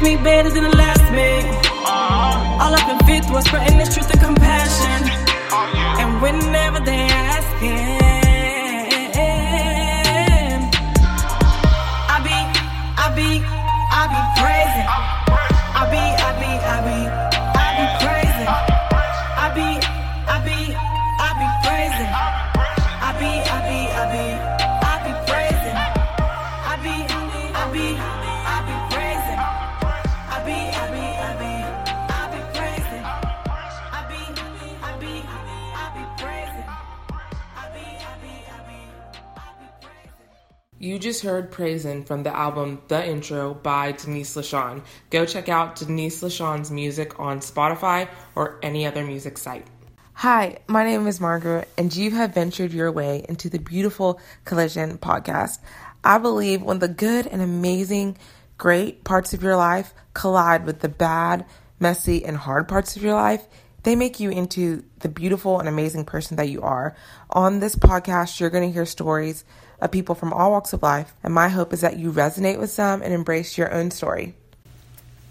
first meet better than the last meet. All up in fifth was spreading this truth and compassion. And whenever they ask him, I be praising. I be praising. I be praising. You just heard Praisin' from the album The Intro by Denise LaShawn. Go check out Denise LaShawn's music on Spotify or any other music site. Hi, my name is Margaret, and you have ventured your way into the Beautiful Collision podcast. I believe when the good and amazing, great parts of your life collide with the bad, messy, and hard parts of your life, they make you into the beautiful and amazing person that you are. On this podcast, you're going to hear stories of people from all walks of life, and my hope is that you resonate with some and embrace your own story.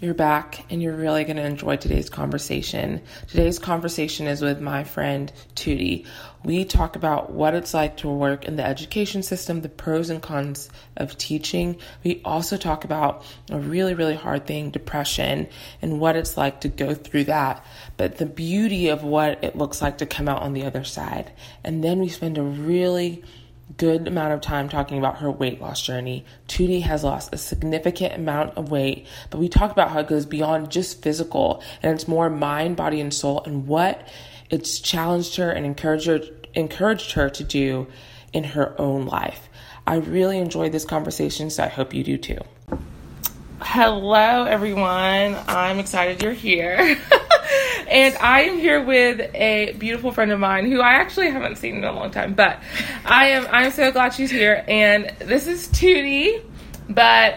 You're back, and you're really going to enjoy today's conversation. Today's conversation is with my friend, Tootie. We talk about what it's like to work in the education system, the pros and cons of teaching. We also talk about a really, really hard thing, depression, and what it's like to go through that, but the beauty of what it looks like to come out on the other side. And then we spend a really good amount of time talking about her weight loss journey. Tootie has lost a significant amount of weight, but we talk about how it goes beyond just physical, and it's more mind, body, and soul, and what it's challenged her and encouraged her to do in her own life. I really enjoyed this conversation, so I hope you do too. Hello, everyone. I'm excited you're here. And I am here with a beautiful friend of mine who I actually haven't seen in a long time, but I'm so glad she's here. And this is Tootie, but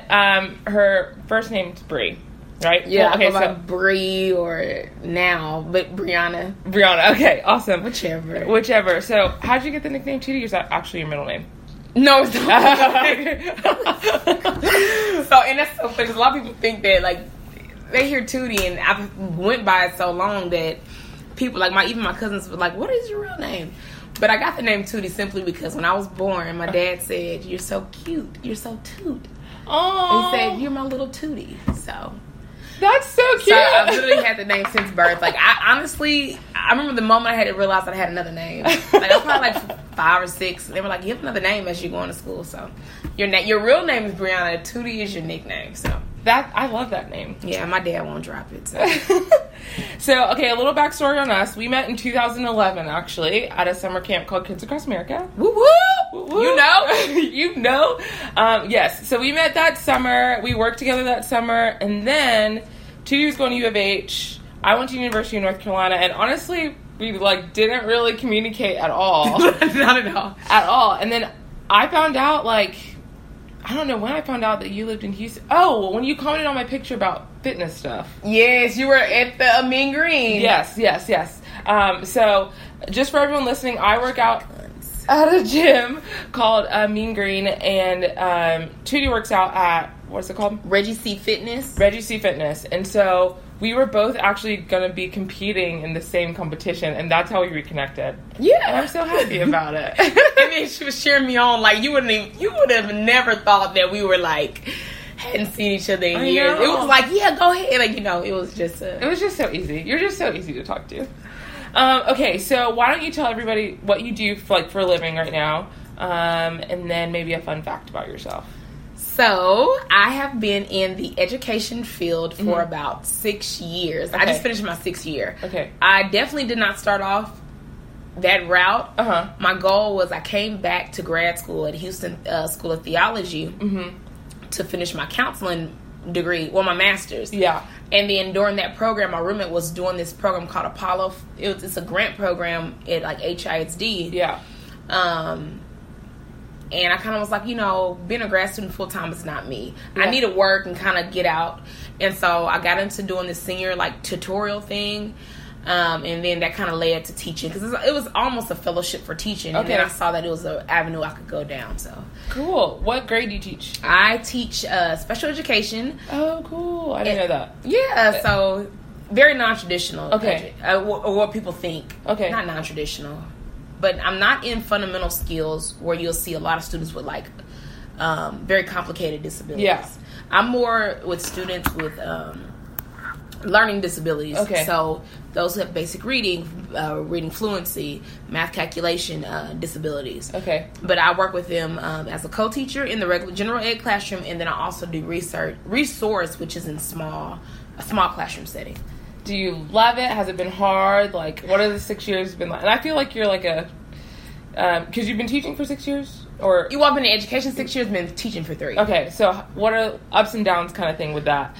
her first name's Bree, right? Yeah, well, okay, so Bree or now, but Brianna. Brianna, okay, awesome. Whichever. So, how did you get the nickname Tootie? Or is that actually your middle name? No, it's not. So, and that's so funny. A lot of people think that, like, they hear Tootie, and I went by it so long that people, like, even my cousins were like, what is your real name? But I got the name Tootie simply because when I was born, my dad said, you're so cute, you're so toot. Oh. He said, you're my little Tootie. So. That's so cute. So I've literally had the name since birth. Like, I remember the moment I had to realize that I had another name. Like, I was probably like 5 or 6. And they were like, you have another name as you're going to school. So your real name is Brianna. Tootie is your nickname. So. I love that name. Yeah, my dad won't drop it. So, okay, a little backstory on us. We met in 2011, actually, at a summer camp called Kids Across America. Woo woo! You know? You know? Yes, so we met that summer. We worked together that summer. And then, 2 years going to U of H, I went to University of North Carolina. And honestly, we, like, didn't really communicate at all. Not at all. At all. And then I found out, like, I don't know when I found out that you lived in Houston. Oh, when you commented on my picture about fitness stuff. Yes, you were at the Mean Green. Yes. So, just for everyone listening, I work out at a gym called Mean Green, and Tootie works out at, what's it called? Reggie C Fitness. And so, we were both actually going to be competing in the same competition, and that's how we reconnected. Yeah. And I'm so happy about it. And then she was cheering me on, like, you would have never thought that we were, like, hadn't seen each other in years. It was like, yeah, go ahead. Like, it was just so easy. You're just so easy to talk to. Okay, so why don't you tell everybody what you do, for a living right now, and then maybe a fun fact about yourself. So, I have been in the education field for about 6 years. Okay. I just finished my 6th year. Okay. I definitely did not start off that route. Uh-huh. My goal was I came back to grad school at Houston School of Theology to finish my counseling degree, well, my master's. Yeah. And then during that program, my roommate was doing this program called Apollo. It's a grant program at, like, HISD. Yeah. And I kind of was like, being a grad student full-time is not me. Yeah. I need to work and kind of get out. And so I got into doing this senior, like, tutorial thing. And then that kind of led to teaching, because it was almost a fellowship for teaching. Okay. And then I saw that it was an avenue I could go down. So cool. What grade do you teach? I teach special education. Oh, cool. I didn't know that. Yeah, but so very non-traditional. Okay. Or what people think. Okay. Not non-traditional. But I'm not in fundamental skills, where you'll see a lot of students with, like, very complicated disabilities. Yeah. I'm more with students with learning disabilities. Okay. So those who have basic reading, reading fluency, math calculation disabilities. Okay. But I work with them as a co-teacher in the regular general ed classroom, and then I also do resource, which is in a small classroom setting. Do you love it? Has it been hard? Like, what are the 6 years been like? And I feel like you're like a, because you've been teaching for 6 years, or you have been in education 6 years, been teaching for 3. Okay, so what are ups and downs kind of thing with that?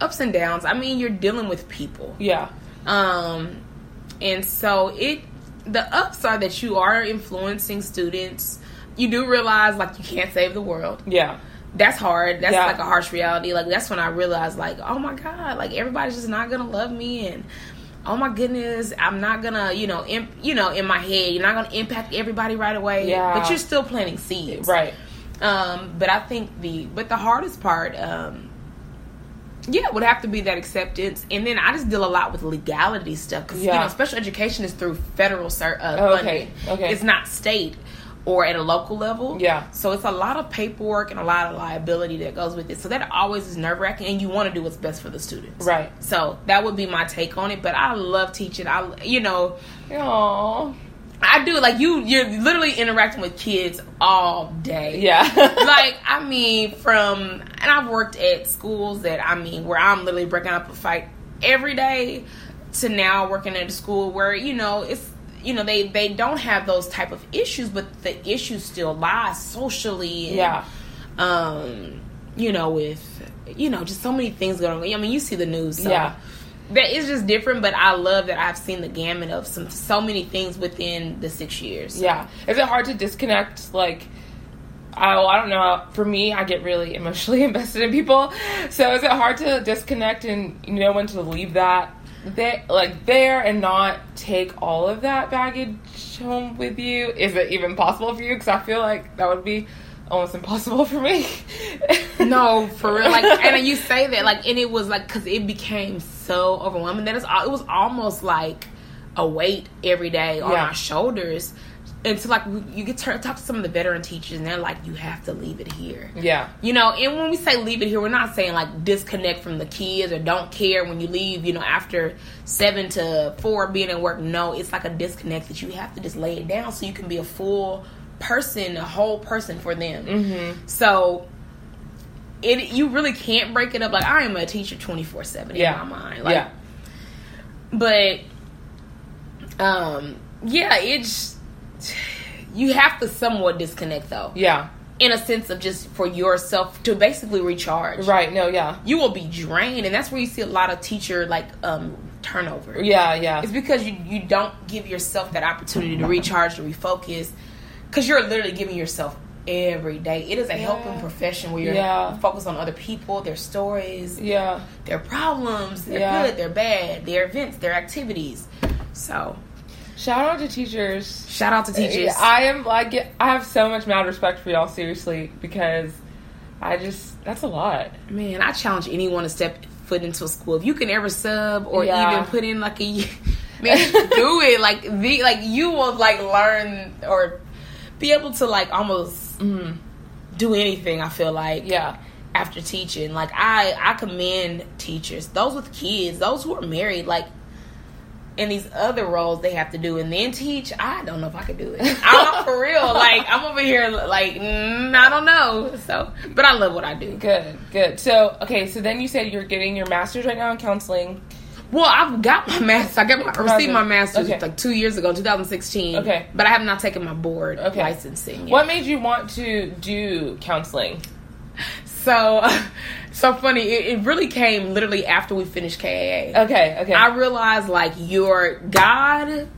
Ups and downs. I mean, you're dealing with people. Yeah. And so the ups are that you are influencing students. You do realize, like, you can't save the world. Yeah. That's hard. That's like a harsh reality. Like, that's when I realized, like, oh my God, like, everybody's just not gonna love me, and oh my goodness, I'm not gonna, in my head, you're not gonna impact everybody right away. Yeah. But you're still planting seeds, right? But I think the hardest part, would have to be that acceptance. And then I just deal a lot with legality stuff, because special education is through federal funding. Okay. It's not state or at a local level. Yeah. So it's a lot of paperwork and a lot of liability that goes with it. So that always is nerve-wracking, and you want to do what's best for the students. Right. So that would be my take on it, but I love teaching. Aww. I do. Like, you're literally interacting with kids all day. Yeah. Like, I mean, and I've worked at schools where I'm literally breaking up a fight every day, to now working at a school where, it's, they don't have those type of issues, but the issue still lies socially. And, with, just so many things going on. I mean, you see the news. So. Yeah. That is just different, but I love that I've seen the gamut of so many things within the 6 years. Yeah. Is it hard to disconnect? Like, I don't know. For me, I get really emotionally invested in people. So is it hard to disconnect and know when to leave that there and not take all of that baggage home with you? Is it even possible for you? Because I feel like that would be almost impossible for me. No, for real. Like, and you say that, like, and it was like, because it became so overwhelming that it was almost like a weight every day on our shoulders. And so, like, you get to talk to some of the veteran teachers, and they're like, you have to leave it here. Yeah. And when we say leave it here, we're not saying, like, disconnect from the kids or don't care when you leave, after 7 to 4 being at work. No, it's like a disconnect that you have to just lay it down so you can be a full person, a whole person for them. Mm-hmm. So you really can't break it up. Like, I am a teacher 24/7 in my mind. Like, yeah. But it's you have to somewhat disconnect though. Yeah. In a sense of just for yourself to basically recharge. Right. No. Yeah. You will be drained, and that's where you see a lot of teacher turnover. Yeah. Yeah. It's because you don't give yourself that opportunity to recharge, to refocus. Because you're literally giving yourself every day. It is a helping profession where you're focused on other people, their stories, their problems, their good, their bad, their events, their activities. So, shout out to teachers. Shout out to teachers. I have so much mad respect for y'all, seriously, because that's a lot. Man, I challenge anyone to step foot into a school. If you can ever sub or even put in like a year, man, do it. Like, you will learn or be able to almost do anything, I feel like. Yeah. After teaching. Like, I commend teachers. Those with kids, those who are married, in these other roles they have to do and then teach. I don't know if I could do it. I'm for real. I'm over here I don't know. So, but I love what I do. Good. So, okay, so then you said you're getting your master's right now in counseling. Well, I've got my master's. I received my master's 2 years ago, 2016. Okay. But I have not taken my board licensing yet. What made you want to do counseling? So funny. It really came literally after we finished KAA. Okay. I realized, your God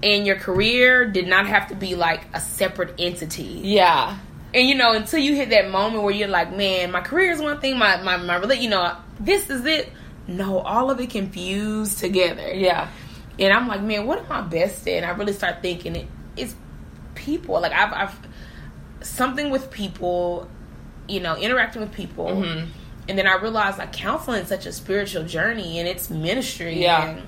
and your career did not have to be, a separate entity. Yeah. And, until you hit that moment where you're like, man, my career is one thing, my religion, this is it. no, all of it can fuse together. Yeah. And I'm like, man, what am I best at? And I really start thinking it's people. Like, I've something with people, you know, interacting with people. Mm-hmm. And then I realized, like, counseling is such a spiritual journey, and it's ministry. Yeah. And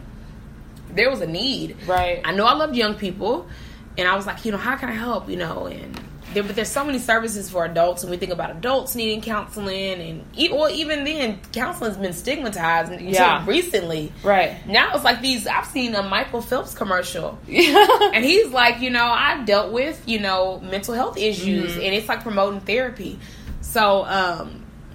there was a need. Right. I know I loved young people, and I was like, you know, how can I help, you know? And there's so many services for adults, and we think about adults needing counseling, and well, even then, counseling's been stigmatized until recently. Right. Now it's like I've seen a Michael Phelps commercial. Yeah. And he's like, you know, I've dealt with, you know, mental health issues, mm-hmm. and it's like promoting therapy. So,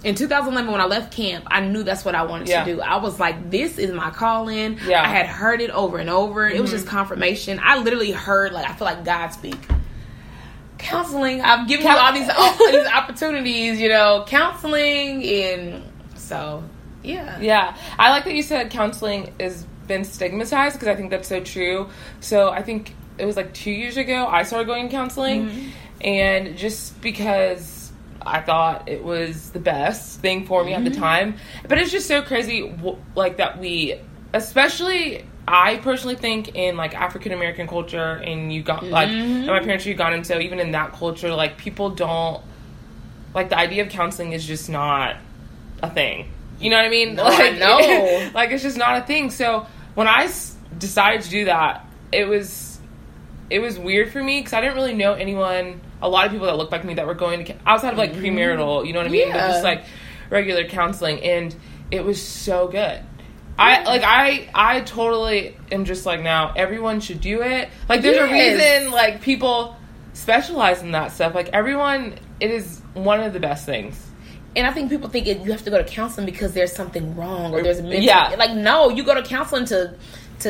in 2011, when I left camp, I knew that's what I wanted to do. I was like, this is my calling. Yeah. I had heard it over and over. Mm-hmm. It was just confirmation. I literally heard, like, I feel like God speak. Counseling. I've given you all these opportunities, you know, counseling. And so, yeah. Yeah. I like that you said counseling has been stigmatized, because I think that's so true. So I think it was like 2 years ago I started going to counseling. Mm-hmm. And just because I thought it was the best thing for me mm-hmm. at the time. But it's just so crazy, like, that we, especially, I personally think in, like, African-American culture, and mm-hmm. like, and my parents are Ugandan, so even in that culture, like, people don't, like, the idea of counseling is just not a thing. You know what I mean? No, like, no. Like, it's just not a thing. So when I decided to do that, it was weird for me, because I didn't really know anyone, a lot of people that looked like me that were going to, outside of, like, premarital, you know what I mean? Yeah. But just, like, regular counseling. And it was so good. Yeah. I totally am just, like, now everyone should do it. Like, there's a reason, like, people specialize in that stuff. Like, everyone, it is one of the best things. And I think people think you have to go to counseling because there's something wrong, or there's a mental... Yeah. Like, no, you go to counseling to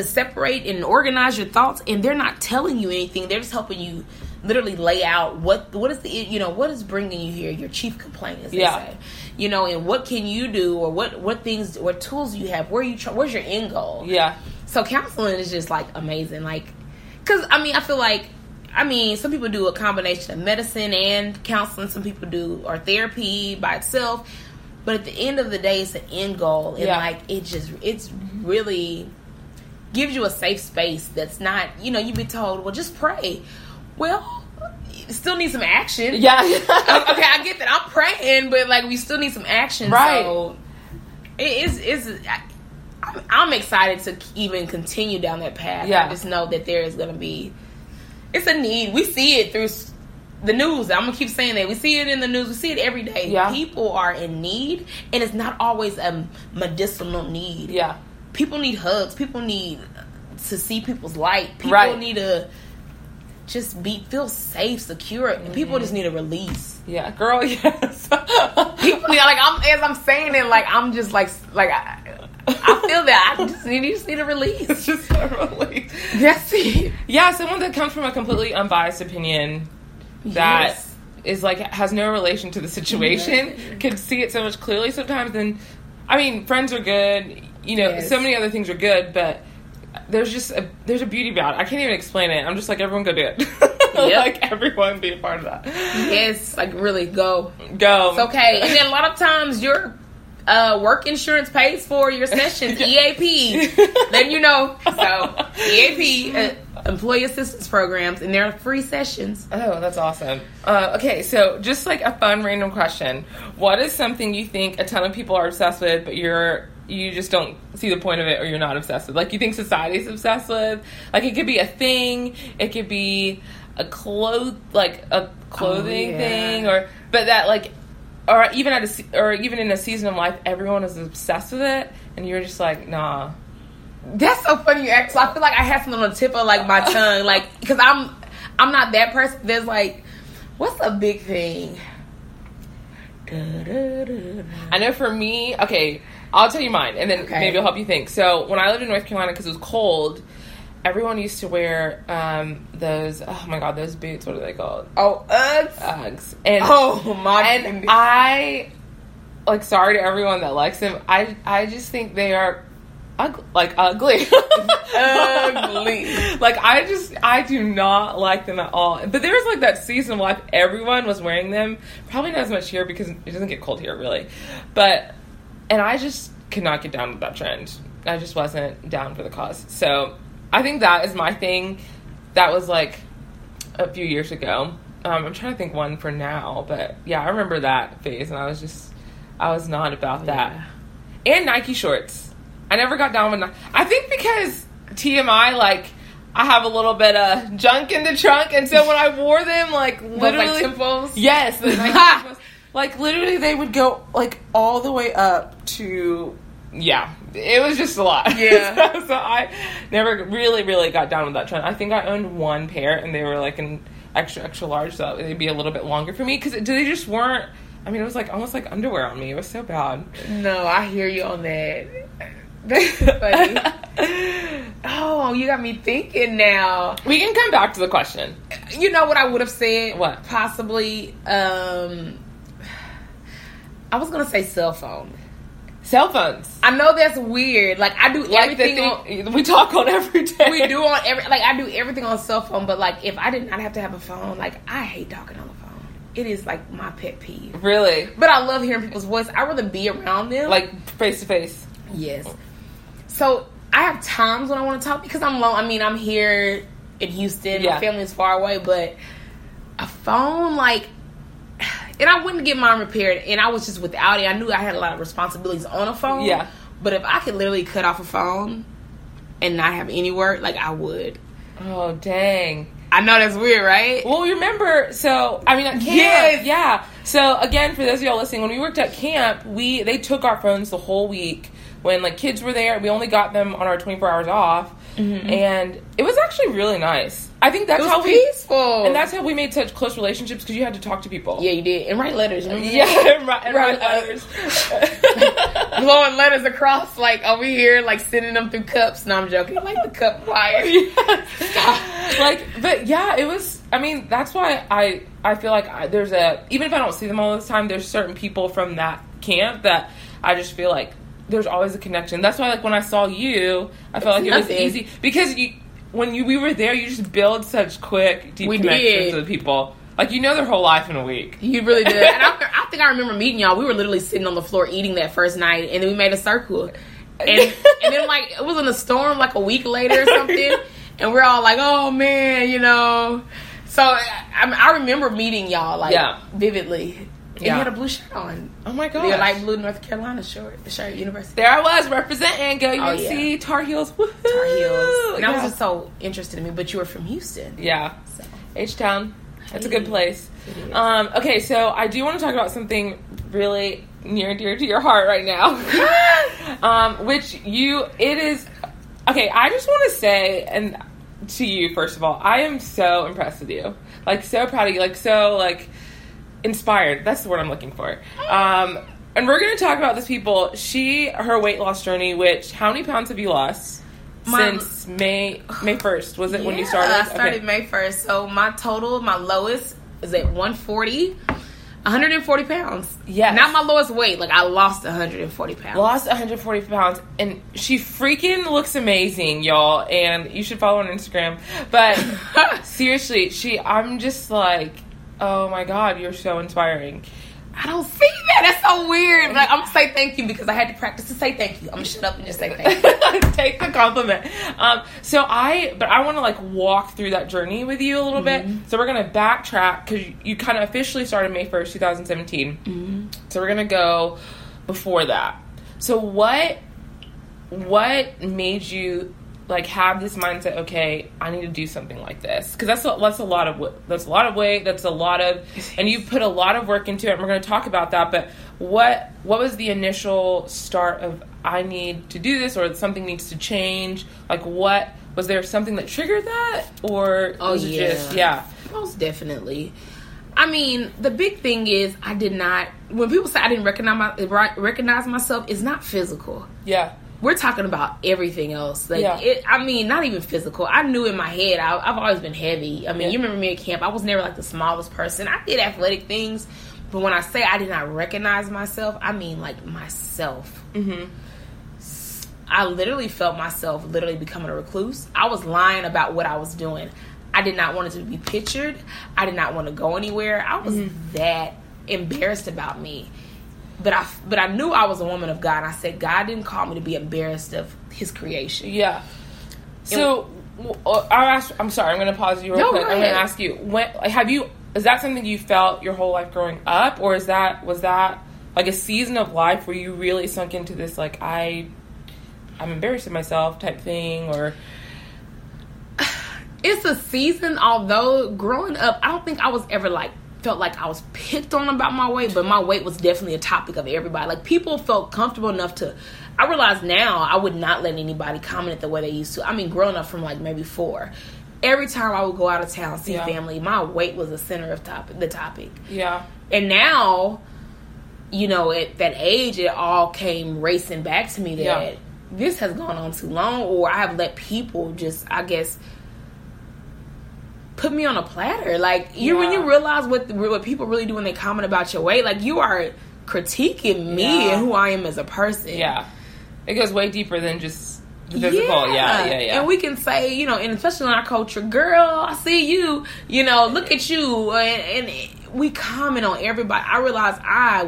separate and organize your thoughts, and they're not telling you anything. They're just helping you literally lay out what is the, you know, what is bringing you here, your chief complaint, as they say, you know, and what can you do, or what things, what tools you have, where's your end goal. Yeah. So counseling is just, like, amazing, like, because I feel like some people do a combination of medicine and counseling, some people do, or therapy by itself, but at the end of the day, it's an end goal. And like, it's really gives you a safe space that's not, you know, you've been told, well, just pray. Well, still need some action. Yeah. Okay, I get that. I'm praying, but, like, we still need some action. Right. So, I'm excited to even continue down that path. Yeah. I just know that there is going to be... It's a need. We see it through the news. I'm going to keep saying that. We see it in the news. We see it every day. Yeah. People are in need, and it's not always a medicinal need. Yeah. People need hugs. People need to see people's light. People need to... just feel safe, secure, and people just need a release. Yeah, girl, yes. People, like, I'm saying it, like, I'm just like I feel that you just need a release. It's just a release. That's it. Yeah, someone that comes from a completely unbiased opinion that is, like, has no relation to the situation could see it so much clearly sometimes. And I mean, friends are good, you know, so many other things are good, but there's a beauty about it. I can't even explain it. I'm just like, everyone go do it. Like, everyone be a part of that. Yes, like, really go. It's okay. And then a lot of times your work insurance pays for your sessions. EAP. Then you know. So EAP, employee assistance programs, and there are free sessions. Oh, that's awesome. Okay, so just, like, a fun random question. What is something you think a ton of people are obsessed with, but you just don't see the point of it, or you're not obsessed with? Like, you think society's obsessed with, like, it could be a thing, it could be a clothing thing, or but that, like, or even even in a season of life, everyone is obsessed with it, and you're just like, nah. That's so funny you act. So I feel like I have something on the tip of, like, my tongue, like, because I'm not that person. There's, like, what's a big thing? I know for me, okay, I'll tell you mine, and then maybe I'll help you think. So, when I lived in North Carolina, because it was cold, everyone used to wear those, oh my God, those boots, what are they called? Oh, Uggs. Uggs. And, oh, my goodness. And I, like, sorry to everyone that likes them, I just think they are, ugly. Ugly. Like, I do not like them at all. But there was, like, that season of life, everyone was wearing them. Probably not as much here, because it doesn't get cold here, really. But... And I just could not get down with that trend. I just wasn't down for the cause. So I think that is my thing. That was like a few years ago. I'm trying to think one for now, but yeah, I remember that phase, and I was not about that. Yeah. And Nike shorts. I never got down with Nike. I think because TMI, like, I have a little bit of junk in the trunk, and so when I wore them, like, literally, temples. Yes, the Nike temples, like, literally, they would go like all the way up to. Yeah, it was just a lot. Yeah. So I never really got down with that trend. I think I owned one pair, and they were like an extra large, so it'd be a little bit longer for me because they just weren't. I mean, it was like almost like underwear on me. It was so bad. No, I hear you on that. That's funny. Oh, you got me thinking now. We can come back to the question. You know what I would have said? What? Possibly, I was going to say cell phone. Cell phones. I know that's weird. Like, I do everything on... We talk on every day. We do on every... Like, I do everything on cell phone, but, like, if I did not have to have a phone, like, I hate talking on the phone. It is, like, my pet peeve. Really? But I love hearing people's voice. I'd rather be around them. Like, face-to-face. Yes. So, I have times when I want to talk because I'm alone. I mean, I'm here in Houston. Yeah. My family is far away, but a phone, like... And I wouldn't get mine repaired, and I was just without it. I knew I had a lot of responsibilities on a phone. Yeah. But if I could literally cut off a phone and not have any work, like, I would. Oh, dang. I know that's weird, right? Well, remember, so, I mean, at camp. Yes. Yeah. So, again, for those of y'all listening, when we worked at camp, they took our phones the whole week. When, like, kids were there, we only got them on our 24 hours off. Mm-hmm. And it was actually really nice. I think that's how peaceful. And that's how we made such close relationships, because you had to talk to people. Yeah, you did. And write letters. Remember? Yeah, and write letters. Blowing letters across, like, over here, like, sending them through cups. No, I'm joking. Like, the cup wire. Yeah. Like, but, yeah, it was, I mean, that's why I feel like there's even if I don't see them all the time, there's certain people from that camp that I just feel like there's always a connection. That's why, like, when I saw you, I felt like it was easy. Because you... When we were there, you just build such quick, deep connections with people. Like, you know their whole life in a week. You really did. And I think I remember meeting y'all. We were literally sitting on the floor eating that first night, and then we made a circle. And then, like, it was in a storm, like, a week later or something. And we're all like, oh, man, you know. So, I remember meeting y'all, like, vividly. And you had a blue shirt on. Oh, my gosh. Your light blue North Carolina shirt, University. There I was, representing, go UNC, Tar Heels. Woohoo! Tar Heels. And I was just so interested in me, but you were from Houston. Yeah. So. H-Town. That's a good place. Okay, so I do want to talk about something really near and dear to your heart right now. Okay, I just want to say, and to you, first of all, I am so impressed with you. Like, so proud of you. Like, so, like... Inspired. That's the word I'm looking for. And we're going to talk about this people. Her weight loss journey, which, how many pounds have you lost since May 1st? Was it when you started? I started May 1st. So my total, my lowest is at 140 pounds. Yes. Not my lowest weight. Like, I lost 140 pounds. And she freaking looks amazing, y'all. And you should follow her on Instagram. But seriously, I'm just like... Oh my God, you're so inspiring. I don't see that. That's so weird. Like, I'm going to say thank you because I had to practice to say thank you. I'm going to shut up and just say thank you. Take the compliment. I want to, like, walk through that journey with you a little bit. So we're going to backtrack because you kind of officially started May 1st, 2017. Mm-hmm. So we're going to go before that. So what made you... like, have this mindset, okay, I need to do something like this. Because that's a lot of weight. And you put a lot of work into it, and we're going to talk about that. But what was the initial start of, I need to do this, or something needs to change? Like, what, was there something that triggered that? Or was it just, Most definitely. I mean, the big thing is I did not, when people say I didn't recognize myself, it's not physical. Yeah. We're talking about everything else. Like, not even physical. I knew in my head, I've always been heavy. I mean, you remember me at camp. I was never, like, the smallest person. I did athletic things. But when I say I did not recognize myself, I mean, like, myself. Mm-hmm. I literally felt myself literally becoming a recluse. I was lying about what I was doing. I did not want it to be pictured. I did not want to go anywhere. I was that embarrassed about me. But I knew I was a woman of God. I said, God didn't call me to be embarrassed of his creation. Yeah. So, I'm sorry. I'm going to pause you real quick. I'm going to ask you, is that something you felt your whole life growing up? Or was that like a season of life where you really sunk into this, like, I'm embarrassed of myself type thing? Or it's a season, although growing up, I don't think I was ever felt like I was picked on about my weight, but my weight was definitely a topic of everybody. Like, people felt comfortable enough to, I realize now I would not let anybody comment the way they used to. I mean, growing up from maybe 4, every time I would go out of town, see family, my weight was the center of the topic. Yeah. And now, at that age, it all came racing back to me that this has gone on too long, or I have let people just, I guess, put me on a platter. When you realize what people really do when they comment about your weight, you are critiquing me and who I am as a person. Yeah. It goes way deeper than just the physical. Yeah. And we can say, and especially in our culture, girl, I see you, look at you. And we comment on everybody. I realized I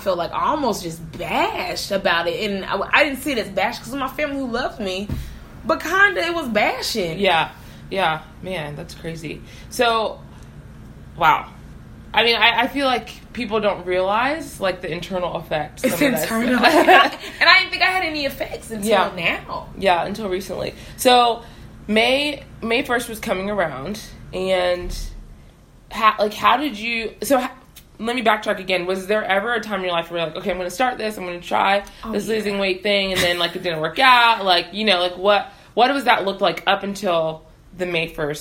feel like I almost just bashed about it. And I didn't see it as bashed because of my family who loved me. But kinda, it was bashing. Yeah. Yeah, man, that's crazy. So, wow. I mean, I feel like people don't realize, the internal effects. It's internal. And I didn't think I had any effects until now. Yeah, until recently. So, May 1st was coming around, and, let me backtrack again. Was there ever a time in your life where you're okay, I'm going to start this, I'm going to try this losing weight thing, and then, it didn't work out? What does that look like up until the May 1st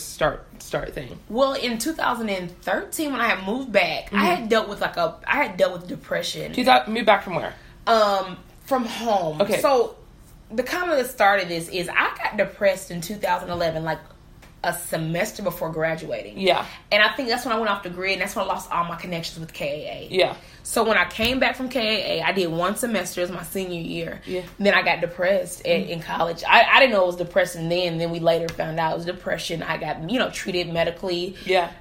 start thing? Well, in 2013, when I had moved back, I had dealt with depression. You moved back from where? From home. Okay. So the comment that started this is I got depressed in 2011, a semester before graduating. Yeah. And I think that's when I went off the grid, and that's when I lost all my connections with KAA. Yeah. So when I came back from KAA, I did one semester as my senior year. Yeah. Then I got depressed in college. I didn't know it was depression then. Then we later found out it was depression. I got, treated medically. Yeah.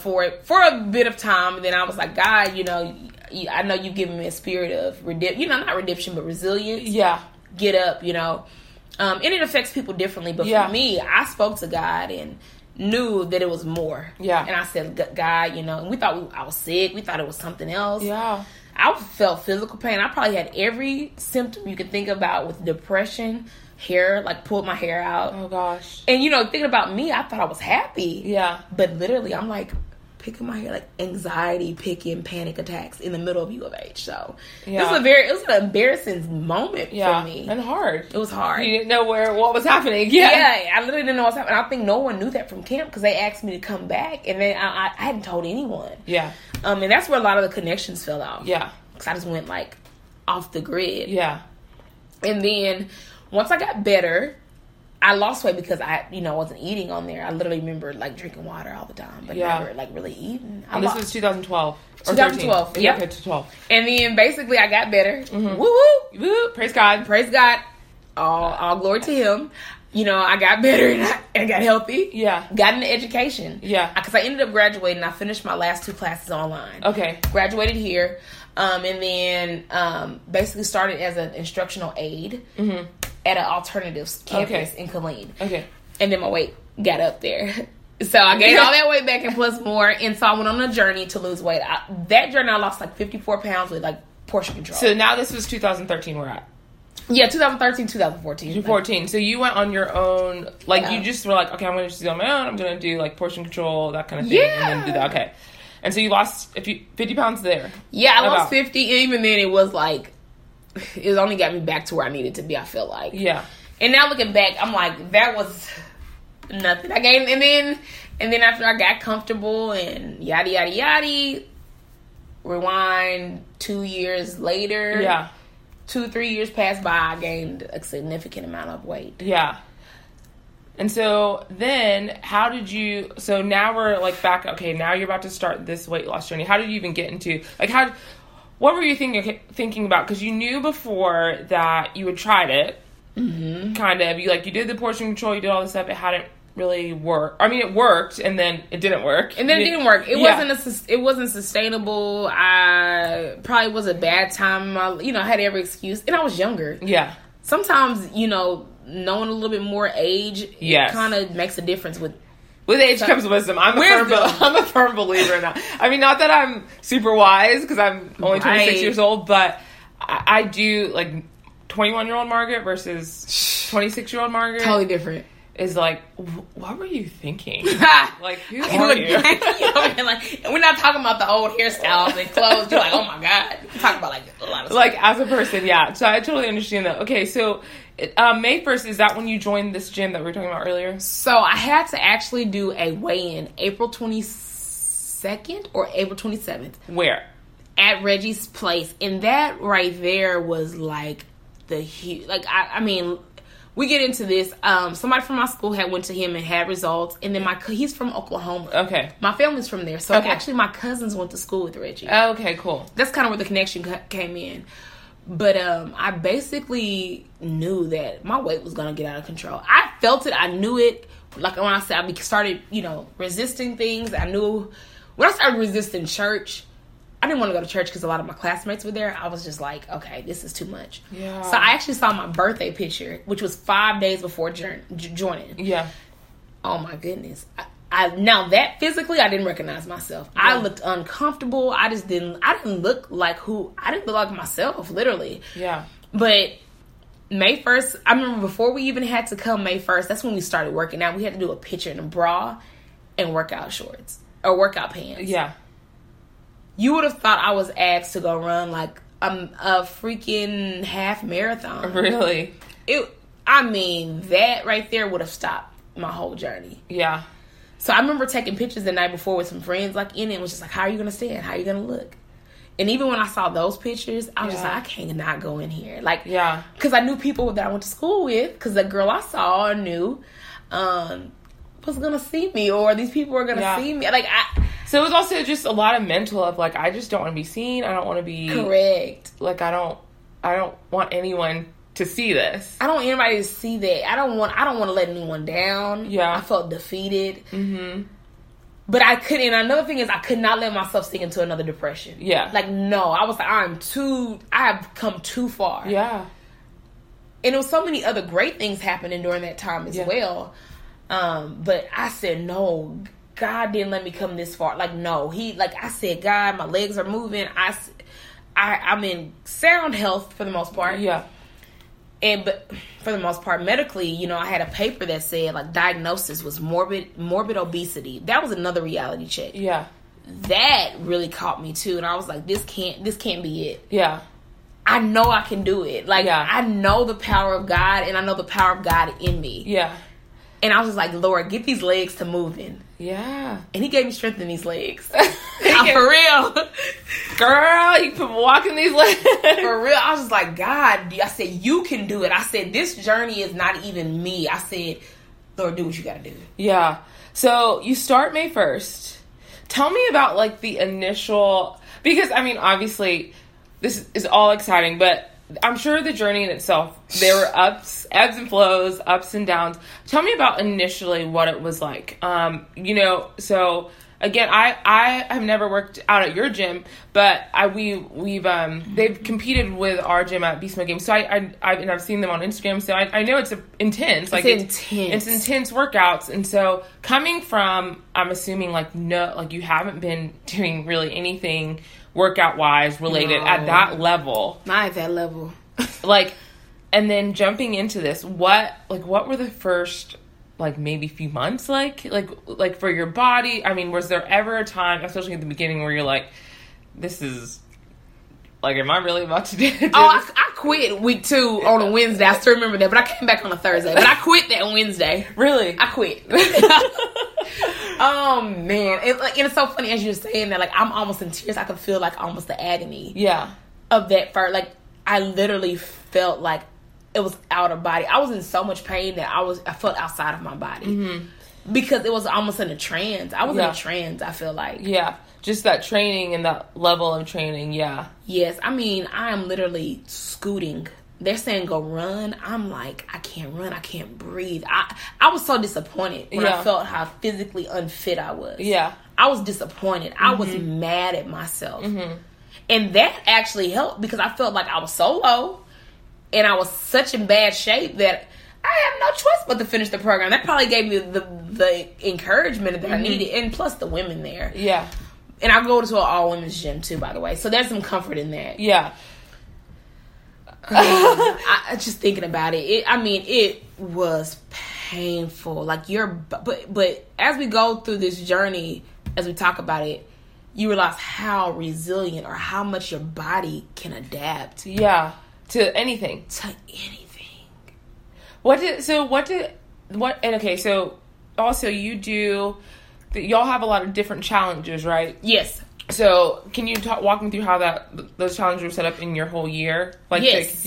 For it for a bit of time. And then I was like, God, I know you've given me a spirit of not redemption, but resilience. Yeah. Get up, and it affects people differently, but for me, I spoke to God and knew that it was more. Yeah. And I said, God, and we thought I was sick. We thought it was something else. Yeah. I felt physical pain. I probably had every symptom you could think about with depression. Hair, pulled my hair out. Oh, gosh. And, thinking about me, I thought I was happy. Yeah. But literally, I'm picking my hair, anxiety, picking, panic attacks in the middle of U of H. So it was an embarrassing moment for me. And hard. It was hard. You didn't know what was happening. Yeah. Yeah, I literally didn't know what was happening. I think no one knew that from camp because they asked me to come back, and then I hadn't told anyone. Yeah. And that's where a lot of the connections fell off. Yeah. Because I just went off the grid. Yeah. And then once I got better, I lost weight because I, wasn't eating on there. I literally remember drinking water all the time, but never really eating. And this was 2012. 2012. Yeah. Okay, 2012. And then basically I got better. Mm-hmm. Woo woo. Praise God. Praise God. All glory to Him. I got better and got healthy. Yeah. Got into education. Yeah. Because I ended up graduating. I finished my last 2 classes online. Okay. Graduated here. And then basically started as an instructional aide. Mm-hmm. At an alternative campus in Killeen. Okay. And then my weight got up there. So I gained all that weight back and plus more. And so I went on a journey to lose weight. That journey, I lost 54 pounds with portion control. So now this was 2013 we're at. Yeah, 2013, 2014. 2014. So you went on your own. You just were okay, I'm going to just do on my own. I'm going to do portion control, that kind of thing. Yeah. And then do that. Okay. And so you lost 50 pounds there. Yeah, I lost 50. And even then it was it only got me back to where I needed to be, I feel like. Yeah. And now looking back, I'm that was nothing. I gained, and then after I got comfortable and yada, yada, yada, rewind 2 years later. Yeah. 2-3 years passed by, I gained a significant amount of weight. Yeah. And so then so now we're back, okay, now you're about to start this weight loss journey. How did you even get into, what were you thinking about? Because you knew before that you had tried it, mm-hmm. kind of. You did the portion control, you did all this stuff. It hadn't really worked. I mean, it worked, and then it didn't work. It wasn't sustainable. I probably was a bad time. I, you know, had every excuse. And I was younger. Yeah. Sometimes, you know, knowing a little bit more age, yes, kind of makes a difference with age comes wisdom. I'm a firm believer in that. I mean, not that I'm super wise because I'm only 26 years old, but I do, like, 21-year-old Margaret versus 26-year-old Margaret. Totally different. Is like, what were you thinking? Like, who are you? Like, we're not talking about the old hairstyles and clothes. You're like, oh my God. We're talking about, like, a lot of stuff. Like, as a person, yeah. So I totally understand that. Okay, so May 1st, is that when you joined this gym that we were talking about earlier? So I had to actually do a weigh-in April 22nd or April 27th. Where? At Reggie's place. And that right there was, like, the huge... Like, I mean... We get into this. Somebody from my school had went to him and had results. And then he's from Oklahoma. Okay. My family's from there. So actually my cousins went to school with Reggie. Okay, cool. That's kind of where the connection came in. But I basically knew that my weight was going to get out of control. I felt it. I knew it. Like when I said I started, you know, resisting things. I knew. When I started resisting church, I didn't want to go to church because a lot of my classmates were there. I was just like, okay, this is too much. Yeah. So I actually saw my birthday picture, which was 5 days before joining. Yeah. Oh, my goodness. Now, that physically, I didn't recognize myself. Yeah. I looked uncomfortable. I didn't look like myself, literally. Yeah. But May 1st, I remember before we even had to come May 1st, that's when we started working out. We had to do a picture in a bra and workout shorts or workout pants. Yeah. You would have thought I was asked to go run, like, a freaking half marathon. Really? That right there would have stopped my whole journey. Yeah. So I remember taking pictures the night before with some friends, like, in it. It was just like, how are you going to stand? How are you going to look? And even when I saw those pictures, I was just like, I cannot go in here. Like, yeah. Because I knew people that I went to school with, because the girl I saw or knew was going to see me, or these people were going to see me. Like, So it was also just a lot of mental of, like, I just don't want to be seen. I don't want to be... Correct. Like, I don't want anyone to see this. I don't want anybody to see that. I don't want to let anyone down. Yeah. I felt defeated. Mm-hmm. But I couldn't... And another thing is I could not let myself sink into another depression. Yeah. Like, no. I was like, I have come too far. Yeah. And there was so many other great things happening during that time as well. But I said, no... God didn't let me come this far. Like, no. I said, God, my legs are moving. I'm in sound health for the most part. Yeah. But for the most part, medically, you know, I had a paper that said, like, diagnosis was morbid obesity. That was another reality check. Yeah. That really caught me, too. And I was like, this can't be it. Yeah. I know I can do it. Like, I know the power of God, and I know the power of God in me. Yeah. And I was just like, Lord, get these legs to moving. Yeah. And he gave me strength in these legs. For real. Girl, you can walk in these legs. For real. I was just like, God, I said, you can do it. I said, this journey is not even me. I said, Lord, do what you got to do. Yeah. So you start May 1st. Tell me about, like, the initial, because, I mean, obviously, this is all exciting, but I'm sure the journey in itself, there were ebbs and flows, ups and downs. Tell me about initially what it was like. You know, so again, I have never worked out at your gym, but they've competed with our gym at Beast Mode Games. So I've seen them on Instagram. So I know it's intense. Like, it's intense workouts. And so coming from, I'm assuming, like, no, like, you haven't been doing really anything workout-wise related at that level. Not at that level. Like, and then jumping into this, what were the first, like, maybe few months like? Like, for your body, I mean, was there ever a time, especially at the beginning, where you're like, this is, like, am I really about to do this? Oh, I quit week 2 on a Wednesday. I still remember that, but I came back on a Thursday. But I quit that Wednesday. Really? I quit. Oh, man. It's so funny as you're saying that. Like, I'm almost in tears. I could feel, like, almost the agony. Yeah. Of that fur. Like, I literally felt like it was out of body. I was in so much pain that I felt outside of my body. Mm-hmm. Because it was almost in a trance. I was in a trance, I feel like. Yeah. Just that training and that level of training. Yeah. Yes. I mean, I am literally scooting. They're saying go run. I'm like, I can't run. I can't breathe. I was so disappointed when I felt how physically unfit I was. Yeah. I was disappointed. Mm-hmm. I was mad at myself. Mm-hmm. And that actually helped because I felt like I was so low and I was such in bad shape that I had no choice but to finish the program. That probably gave me the encouragement that I needed, and plus the women there. Yeah. And I go to an all-women's gym, too, by the way. So there's some comfort in that. Yeah. I just thinking about it. I mean, it was painful. Like, but as we go through this journey, as we talk about it, you realize how resilient or how much your body can adapt. Yeah. To anything. To anything. So also you do, y'all have a lot of different challenges, right? Yes. So, can you walk me through how those challenges were set up in your whole year? Yes.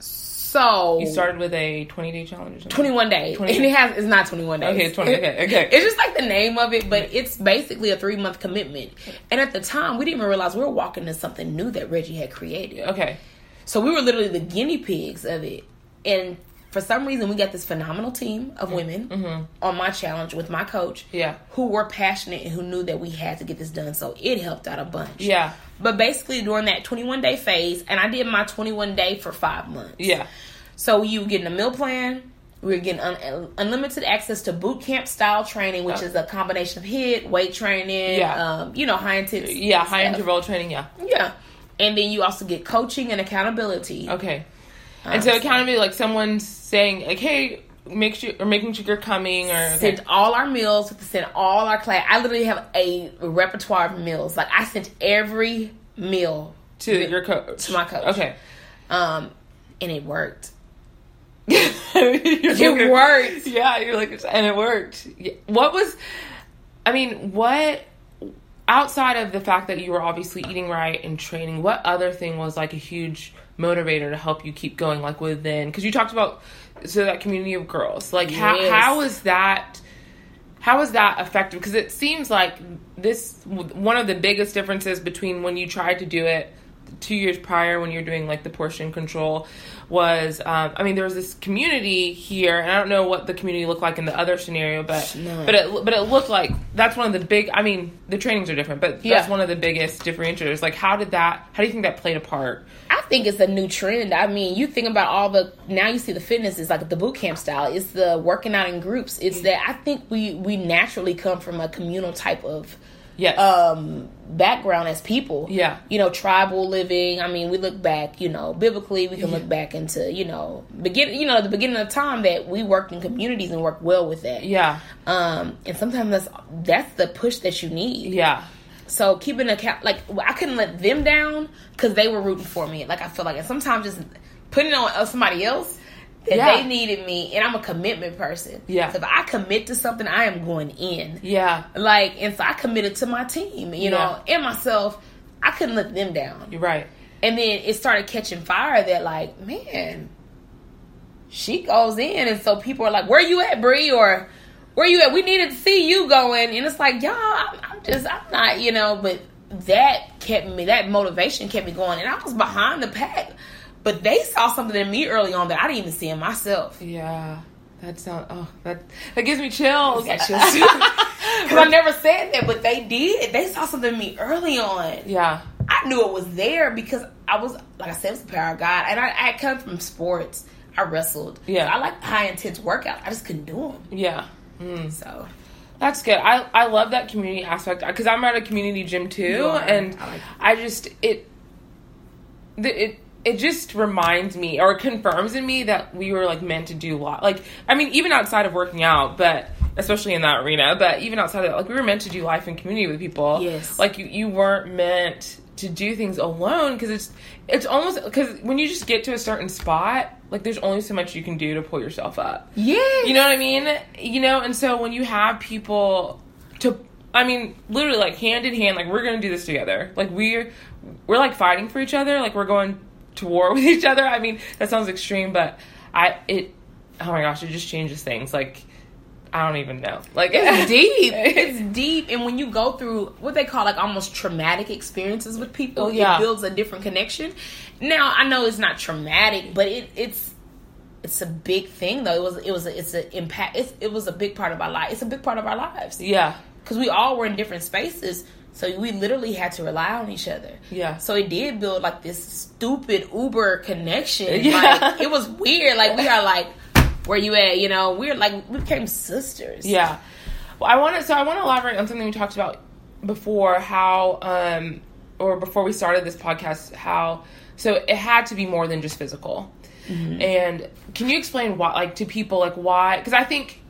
So you started with a 20-day challenge or something? 21 days. And it's not 21 days. Okay, 20. Okay. It's just like the name of it, but it's basically a 3-month commitment. And at the time, we didn't even realize we were walking into something new that Reggie had created. Okay. So we were literally the guinea pigs of it. And for some reason, we got this phenomenal team of women on my challenge with my coach who were passionate and who knew that we had to get this done. So it helped out a bunch. Yeah. But basically during that 21-day phase, and I did my 21-day for 5 months. Yeah. So you were getting a meal plan. We were getting unlimited access to boot camp style training, which is a combination of HIIT, weight training, high intensity. Yeah, high interval training, Yeah. And then you also get coaching and accountability. Okay. And so accountability, like someone saying, like, "Hey, making sure you're coming," or sent all our meals, sent all our class. I literally have a repertoire of meals. Like I sent every meal to my coach. Okay, and it worked. It worked. Yeah, you're like, and it worked. Yeah. What outside of the fact that you were obviously eating right and training, what other thing was like a huge motivator to help you keep going, like within, because you talked about that community of girls, like how is that effective? Because it seems like this one of the biggest differences between when you tried to do it 2 years prior when you're doing like the portion control was there was this community here, and I don't know what the community looked like in the other scenario, but it looked like that's one of the big. I mean, the trainings are different, but that's one of the biggest differentiators. Like, how do you think that played a part? I think it's a new trend. I mean, you think about now you see the fitness is like the boot camp style. It's the working out in groups. It's that I think we naturally come from a communal type of background as people. Yeah. Tribal living. I mean, we look back, biblically, we can look back into, the beginning of time that we worked in communities and worked well with that. Yeah. And sometimes that's the push that you need. Yeah. So keeping account, like I couldn't let them down because they were rooting for me. Like I feel like, and sometimes just putting it on somebody else that they needed me. And I'm a commitment person. Yeah. So if I commit to something, I am going in. Yeah. Like, and so I committed to my team, and myself. I couldn't let them down. You're right. And then it started catching fire that like, man, she goes in, and so people are like, "Where you at, Bree?" Or "Where you at? We needed to see you going." And it's like, y'all, I'm not, but that motivation kept me going. And I was behind the pack, but they saw something in me early on that I didn't even see in myself. Yeah. That gives me chills. Because I never said that, but they did. They saw something in me early on. Yeah. I knew it was there because I was, like I said, it was the power of God. And I come from sports. I wrestled. Yeah. So I like high intense workouts. I just couldn't do them. Yeah. Mm. So that's good. I love that community aspect because I'm at a community gym too, and it just reminds me or confirms in me that we were like meant to do a lot. Like I mean, even outside of working out, but especially in that arena, but even outside of that, like we were meant to do life in community with people. Yes, like you weren't meant to do things alone because it's almost because when you just get to a certain spot. Like, there's only so much you can do to pull yourself up. Yeah. You know what I mean? And so when you have people literally, like, hand in hand, like, we're going to do this together. Like, we're like, fighting for each other. Like, we're going to war with each other. I mean, that sounds extreme, but oh my gosh, it just changes things. Like, I don't even know. Like, it's deep. It's deep. And when you go through what they call, like, almost traumatic experiences with people, it builds a different connection. Now, I know it's not traumatic, but it's a big thing, though. It was a big part of our lives. Yeah. Because we all were in different spaces. So we literally had to rely on each other. Yeah. So it did build like this stupid Uber connection. Yeah. Like it was weird. Like we are like, where you at? You know, we're like, we became sisters. Yeah. Well, I want to elaborate on something we talked about before, how, or before we started this podcast, how, so it had to be more than just physical. Mm-hmm. And can you explain why, like to people, like why? Because I think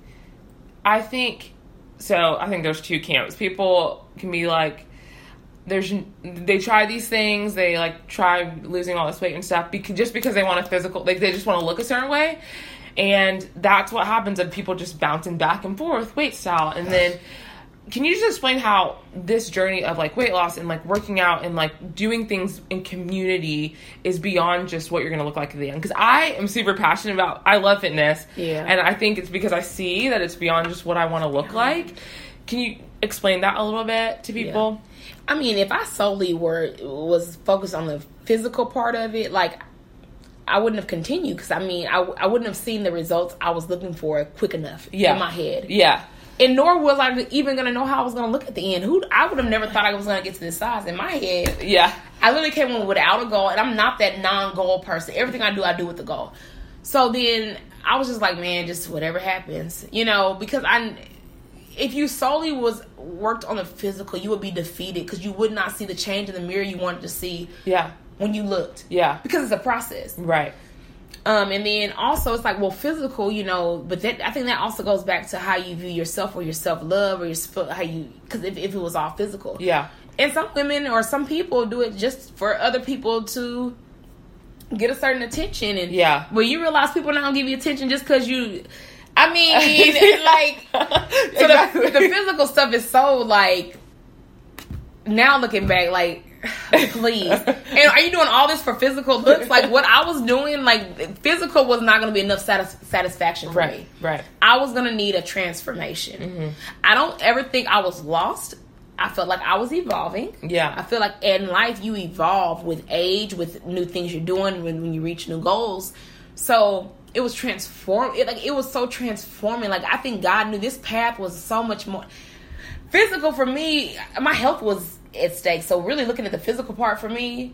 there's two camps. People can be like, they try these things, they like try losing all this weight and stuff just because they want a physical, like they just want to look a certain way. And that's what happens, of people just bouncing back and forth weight style. And then can you just explain how this journey of like weight loss and like working out and like doing things in community is beyond just what you're going to look like at the end? Because I am super passionate about, I love fitness. Yeah. And I think it's because I see that it's beyond just what I want to look like. Can you explain that a little bit to people? Yeah. I mean, if I solely was focused on the physical part of it, like I wouldn't have continued, because I mean, I wouldn't have seen the results I was looking for quick enough in my head. Yeah. And nor was I even going to know how I was going to look at the end. I would have never thought I was going to get to this size in my head. Yeah. I literally came in without a goal, and I'm not that non-goal person. Everything I do with a goal. So then I was just like, man, just whatever happens. You know, because if you solely worked on the physical, you would be defeated, because you would not see the change in the mirror you wanted to see. Yeah. When you looked. Yeah. Because it's a process. Right. And then also it's like, well, physical, you know, but that, I think that also goes back to how you view yourself or your self-love or because if it was all physical. Yeah. And some women or some people do it just for other people to get a certain attention. And yeah. Well, you realize people not going to give you attention just because you, I mean, like, so exactly. The physical stuff is so like, now looking back, like, please. And are you doing all this for physical looks? Like what I was doing, like physical was not going to be enough satisfaction for me. Right. I was going to need a transformation. Mm-hmm. I don't ever think I was lost. I felt like I was evolving. Yeah. I feel like in life you evolve with age, with new things you're doing, when you reach new goals. So it was it was so transforming. Like I think God knew this path was so much more physical for me. My health was at stake. So really looking at the physical part for me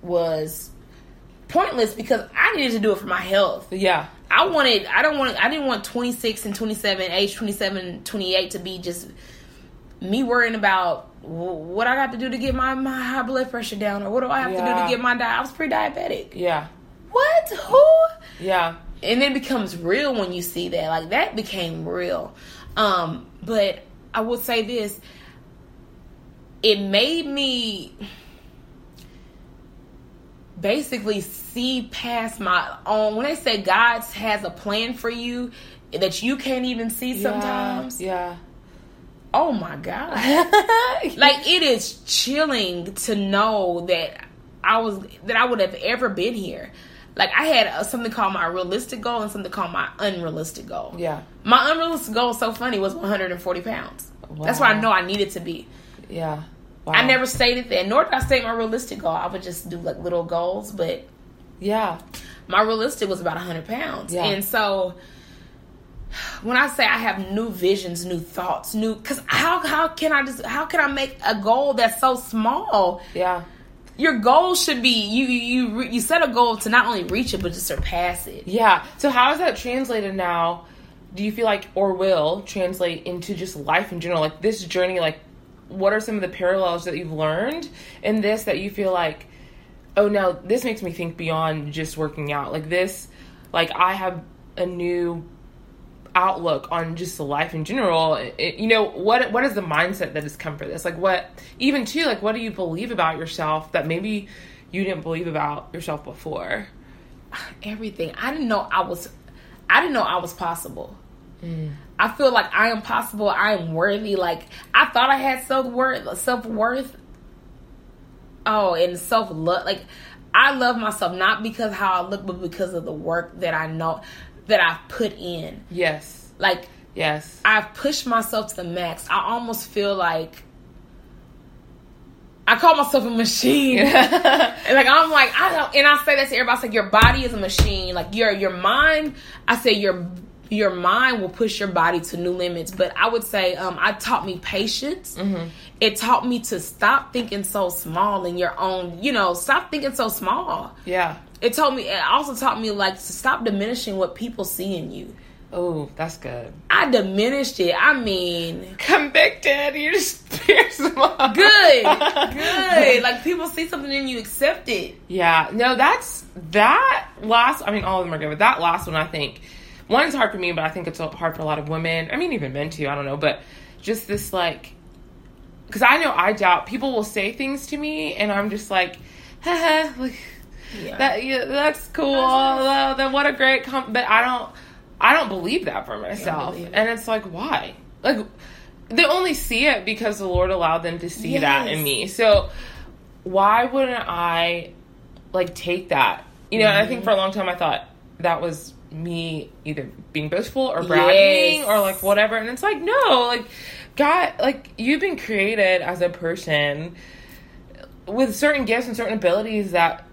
was pointless, because I needed to do it for my health. Yeah. I didn't want 26 and 27, age 27, 28 to be just me worrying about what I got to do to get my high blood pressure down, or what do I have to do to get my diet. I was pre-diabetic. Yeah. What? Who? Yeah. And it becomes real when you see that. Like that became real. But I will say this. It made me basically see past my own. When they say God has a plan for you that you can't even see sometimes. Yeah. Oh, my God. Like, it is chilling to know that I would have ever been here. Like, I had something called my realistic goal and something called my unrealistic goal. Yeah. My unrealistic goal, so funny, was 140 pounds. Wow. That's where I know I needed to be. Yeah. Wow. I never stated that, nor did I state my realistic goal. I would just do like little goals, but yeah, my realistic was about 100 pounds. Yeah. And so when I say I have new visions, new thoughts, because how can I make a goal that's so small? Yeah. Your goal should be, you set a goal to not only reach it, but to surpass it. Yeah. So how is that translated now? Do you feel like, or will translate into just life in general? Like this journey, like, what are some of the parallels that you've learned in this that you feel like, oh, no, this makes me think beyond just working out. Like this, like I have a new outlook on just life in general. You know, what is the mindset that has come for this? Like what, even too, like what do you believe about yourself that maybe you didn't believe about yourself before? Everything. I didn't know I was possible. I feel like I am possible. I am worthy. Like I thought I had self worth. Oh, and self love. Like I love myself not because how I look, but because of the work that I know that I've put in. Yes. Like yes, I've pushed myself to the max. I almost feel like I call myself a machine. And like I'm like I don't, and I say that to everybody. It's like your body is a machine. Like your mind. I say your your mind will push your body to new limits. But I would say it taught me patience. Mm-hmm. It taught me to stop thinking so small in your own, stop thinking so small. Yeah. It also taught me, to stop diminishing what people see in you. Oh, that's good. I diminished it. Convicted. You just pierced them up. Good. People see something and you accept it. Yeah. No, all of them are good, but that last one, I think, one is hard for me, but I think it's hard for a lot of women. Even men too, I don't know, but just this, because I know I doubt, people will say things to me, and I'm just yeah. That's cool. That's nice. What a great but I don't believe that for myself. And it's why? They only see it because the Lord allowed them to see that in me. So why wouldn't I, take that? And I think for a long time I thought that was me either being boastful or bragging or, whatever. And it's no. God, you've been created as a person with certain gifts and certain abilities that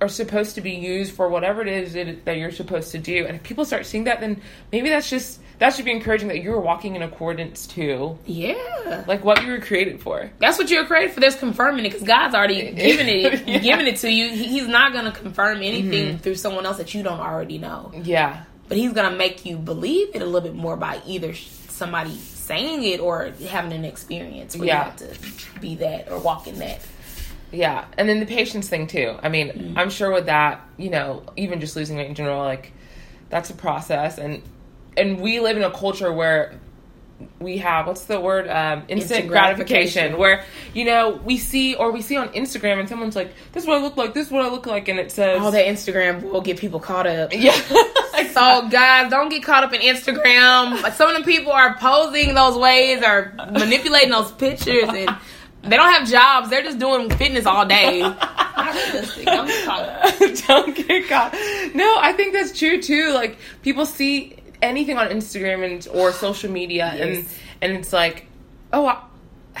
are supposed to be used for whatever it is that you're supposed to do. And if people start seeing that, then maybe that should be encouraging that you're walking in accordance to what you were created for. That's what you were created for. That's confirming it because God's already given it, giving it to you. He's not going to confirm anything through someone else that you don't already know. Yeah. But he's going to make you believe it a little bit more by either somebody saying it or having an experience where you have to be that or walk in that. Yeah, and then the patience thing, too. I'm sure with that, even just losing weight in general, that's a process. And we live in a culture where we have, what's the word? Instant gratification. Where, we see on Instagram and someone's this is what I look like, this is what I look like, and it says... Oh, that Instagram will get people caught up. Yeah. So, guys, don't get caught up in Instagram. Some of the people are posing those ways or manipulating those pictures and... They don't have jobs. They're just doing fitness all day. Don't get caught. No, I think that's true, too. People see anything on Instagram or social media, and it's I want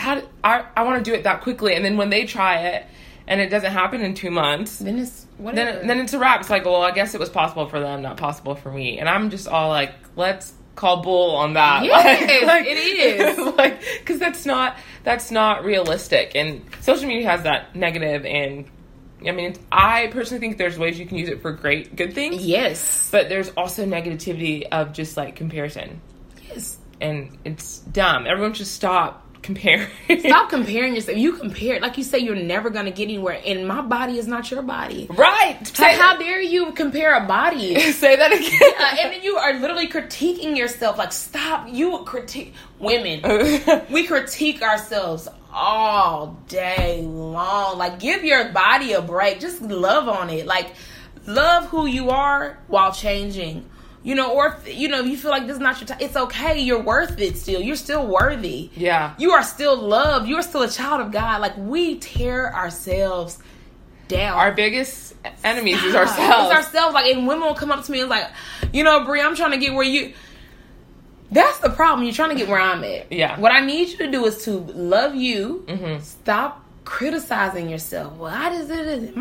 to do it that quickly. And then when they try it, and it doesn't happen in 2 months, then it's whatever. Then it's a wrap. It's I guess it was possible for them, not possible for me. And I'm just all let's call bull on that. Yes, it is. Because that's not realistic. And social media has that negative, and I personally think there's ways you can use it for good things. Yes. But there's also negativity of just comparison. Yes. And it's dumb. Everyone should stop comparing. Stop comparing yourself. You compare, you say, you're never going to get anywhere, and my body is not your body. Right. How dare you compare a body? Say that again. Yeah, and then you are literally critiquing yourself. Stop. You critique women. We critique ourselves all day long. Give your body a break. Just love on it. Love who you are while changing. If you feel this is not your time, it's okay. You're worth it still. You're still worthy. Yeah. You are still loved. You are still a child of God. We tear ourselves down. Our biggest enemies is ourselves. It's ourselves. And women will come up to me and Brie, I'm trying to get where you... That's the problem. You're trying to get where I'm at. Yeah. What I need you to do is to love you. Mm-hmm. Stop criticizing yourself. Well, I just did it.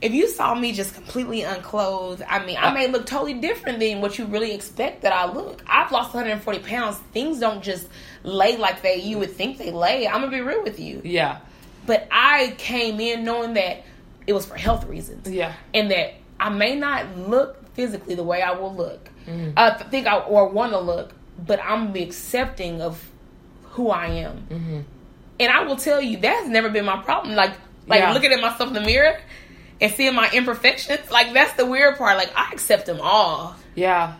If you saw me just completely unclothed, I may look totally different than what you really expect that I look. I've lost 140 pounds. Things don't just lay like you would think they lay. I'm going to be real with you. Yeah. But I came in knowing that it was for health reasons. Yeah. And that I may not look physically the way I will look. Mm-hmm. I want to look, but I'm accepting of who I am. Mm-hmm. And I will tell you, that's never been my problem. Looking at myself in the mirror... And seeing my imperfections, that's the weird part. I accept them all. Yeah.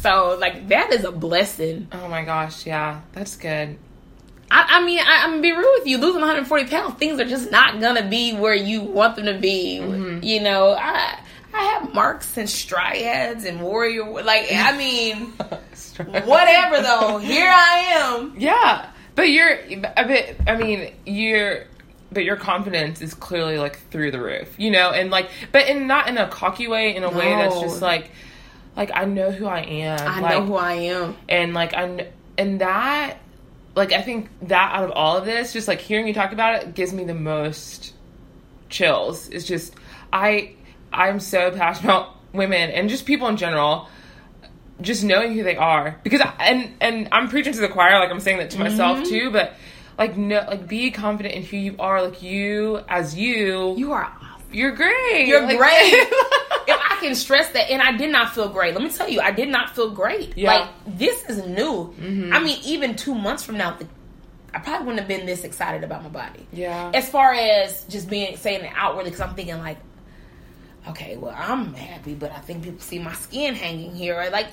So, that is a blessing. Oh, my gosh, yeah. That's good. I'm going to be real with you. Losing 140 pounds, things are just not going to be where you want them to be. Mm-hmm. I have marks and striads and warrior... whatever, though. Here I am. Yeah. But But your confidence is clearly through the roof, but in not in a cocky way, in a way that's just I know who I am. I know who I am. And I think that out of all of this, just hearing you talk about it gives me the most chills. It's just, I'm so passionate about women and just people in general just knowing who they are. Because and I'm preaching to the choir, like I'm saying that to myself too, but like no, like be confident in who you are, like you as you. You are awesome. You're great. You're like, great. If I can stress that, and I did not feel great. Let me tell you, I did not feel great. Yeah. Like this is new. Mm-hmm. I mean, even 2 months from now, I probably wouldn't have been this excited about my body. Yeah. As far as just being saying it outwardly, because I'm thinking like, okay, well, I'm happy, but I think people see my skin hanging here. Right?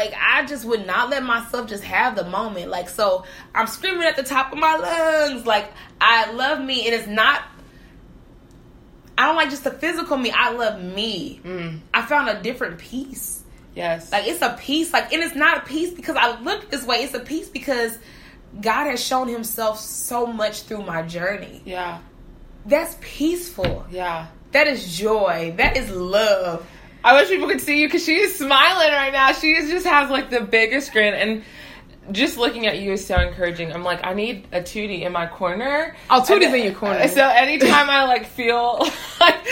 I just would not let myself just have the moment. Like, so I'm screaming at the top of my lungs. Like, I love me. It is not, I don't like just the physical me. I love me. Mm. I found a different peace. Yes. Like, it's a peace. Like, and it's not a peace because I look this way. It's a peace because God has shown himself so much through my journey. Yeah. That's peaceful. Yeah. That is joy. That is love. I wish people could see you because she is smiling right now. She is, just has like the biggest grin, and just looking at you is so encouraging. I'm like, I need a tootie in my corner. Oh, tootie's in your corner. So anytime I like feel like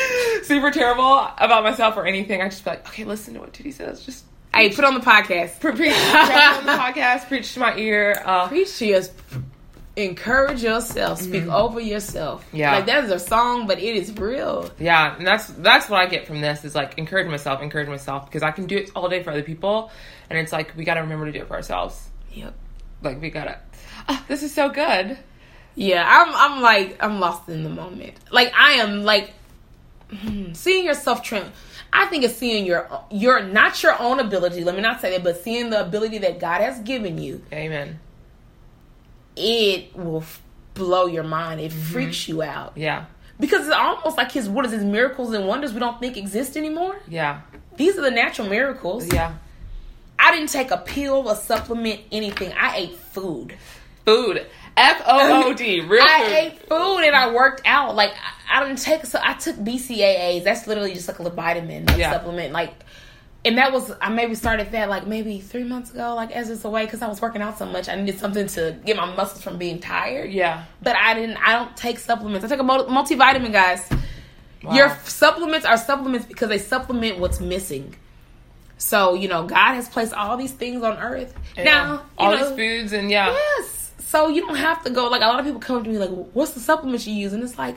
super terrible about myself or anything, I just be like, okay, listen to what tootie says. Just hey, put on the podcast. Preach on the podcast. Preach to my ear. Preach to us. Encourage yourself. Speak over yourself. Yeah, like that is a song, but it is real. Yeah, and that's what I get from this is like encourage myself because I can do it all day for other people, and it's like we gotta remember to do it for ourselves. Yep. Like we gotta. This is so good. Yeah, I'm lost in the moment. Like I am like seeing yourself trend. I think it's seeing your not your own ability. Let me not say that, but seeing the ability that God has given you. Amen. It will blow your mind. It freaks you out. Yeah. Because it's almost like his miracles and wonders we don't think exist anymore. Yeah. These are the natural miracles. Yeah. I didn't take a pill or supplement anything. I ate food. Food. FOOD. Real food. I ate food and I worked out. Like, I didn't take... So I took BCAAs. That's literally just like a little vitamin supplement. Like... And that was, I maybe started that like maybe 3 months ago, like as it's away, because I was working out so much. I needed something to get my muscles from being tired. Yeah. But I don't take supplements. I take a multivitamin, guys. Wow. Your supplements are supplements because they supplement what's missing. So, you know, God has placed all these things on earth. Yeah. Now, these foods and Yes. So you don't have to go, like a lot of people come to me like, what's the supplements you use? And it's like,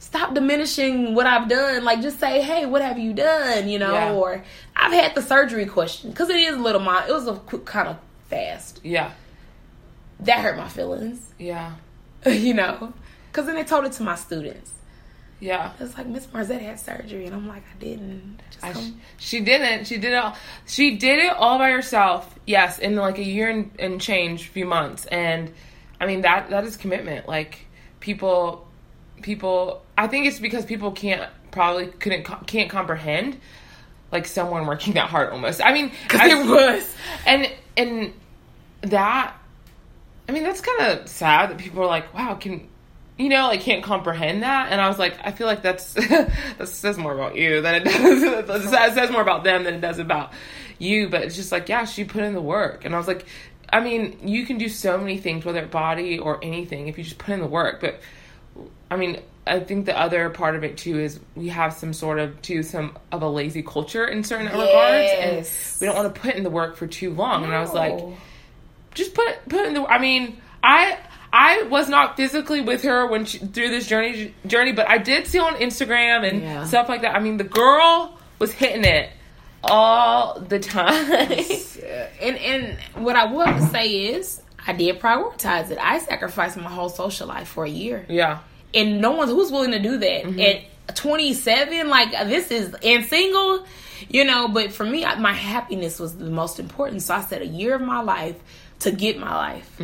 stop diminishing what I've done. Like, just say, hey, what have you done? You know, or I've had the surgery question. Because it is a little mild. It was a quick kind of fast. Yeah. That hurt my feelings. Yeah. You know? Because then they told it to my students. Yeah. It's like, Miss Marzette had surgery. And I'm like, I didn't. She didn't. She did it all by herself. Yes. In like a year and change, few months. And, I mean, that is commitment. Like, people I think it's because people can't comprehend like someone working that hard almost. I mean, it was and that, I mean, that's kind of sad that people are like, wow, can't comprehend that. And I was like, I feel like that's that says more about you than it does. It says more about them than it does about you. But it's just like, yeah, she put in the work. And I was like, I mean, you can do so many things, whether it's body or anything, if you just put in the work. But I mean, I think the other part of it, too, is we have some of a lazy culture in certain regards, and we don't want to put in the work for too long. No. And I was like, just put in the work. I mean, I was not physically with her when through this journey, but I did see on Instagram and stuff like that. I mean, the girl was hitting it all the time. And what I would say is, I did prioritize it. I sacrificed my whole social life for a year. Yeah. And no one who's willing to do that. Mm-hmm. At 27, like, this is, and single, you know, but for me, my happiness was the most important. So I said a year of my life to get my life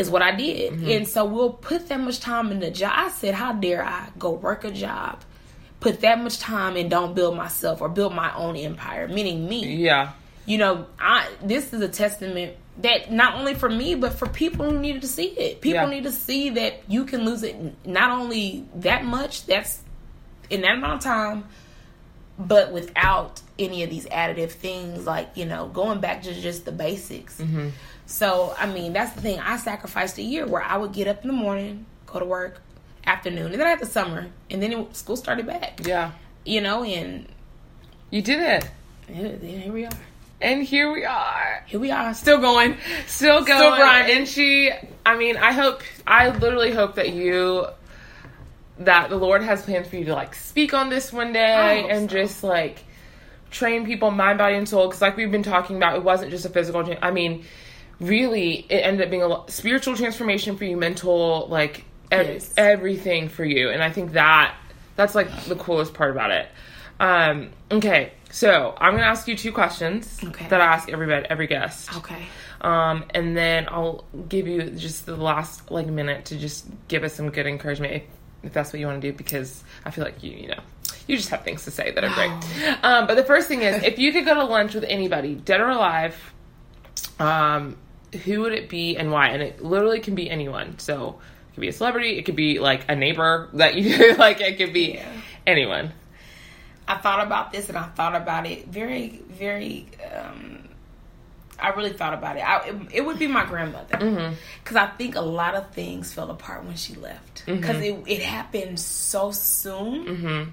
is what I did. Mm-hmm. And so we'll put that much time in the job. I said, how dare I go work a job, put that much time and don't build myself or build my own empire, meaning me. Yeah. You know, this is a testament that not only for me, but for people who needed to see it. People need to see that you can lose it not only that much, that's in that amount of time, but without any of these additive things, like, you know, going back to just the basics. Mm-hmm. So, I mean, that's the thing. I sacrificed a year where I would get up in the morning, go to work, afternoon, and then I had the summer, and then school started back. Yeah. You know, and... You did it. And here we are. And here we are. Here we are. Still going. Still going. Still grinding. And she, I mean, I literally hope that that the Lord has plans for you to, like, speak on this one day and just, like, train people mind, body, and soul. Because, like we've been talking about, it wasn't just a physical change. I mean, really, it ended up being a spiritual transformation for you, mental, like, everything for you. And I think that's, like, the coolest part about it. Okay, so I'm going to ask you two questions that I ask every guest. Okay. And then I'll give you just the last, like, minute to just give us some good encouragement if that's what you want to do, because I feel like you know, you just have things to say that are great. But the first thing is, if you could go to lunch with anybody, dead or alive, who would it be and why? And it literally can be anyone. So it could be a celebrity. It could be like a neighbor that you like. It could be anyone. I thought about this and I thought about it very, very, I really thought about it. It would be my grandmother. Because I think a lot of things fell apart when she left. Because it happened so soon.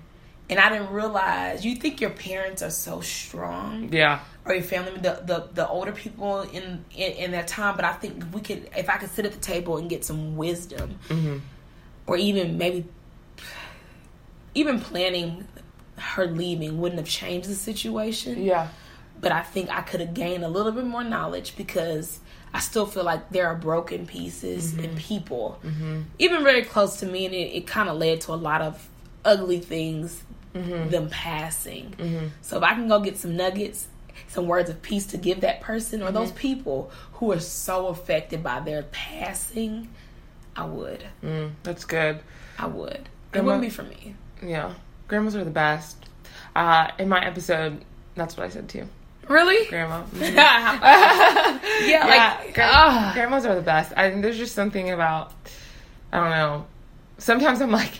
And I didn't realize, you think your parents are so strong. Yeah. Or your family, the older people in that time. But I think if I could sit at the table and get some wisdom. Or even maybe, even planning her leaving wouldn't have changed the situation. Yeah. But I think I could have gained a little bit more knowledge, because I still feel like there are broken pieces and people, even very close to me, and it kind of led to a lot of ugly things, them passing. So if I can go get some nuggets, some words of peace to give that person or those people who are so affected by their passing, I would. That's good. I would. It wouldn't be for me. Yeah. Grandmas are the best. In my episode, that's what I said too. Really? Grandma. Grandmas are the best. I think there's just something about, I don't know. Sometimes I'm like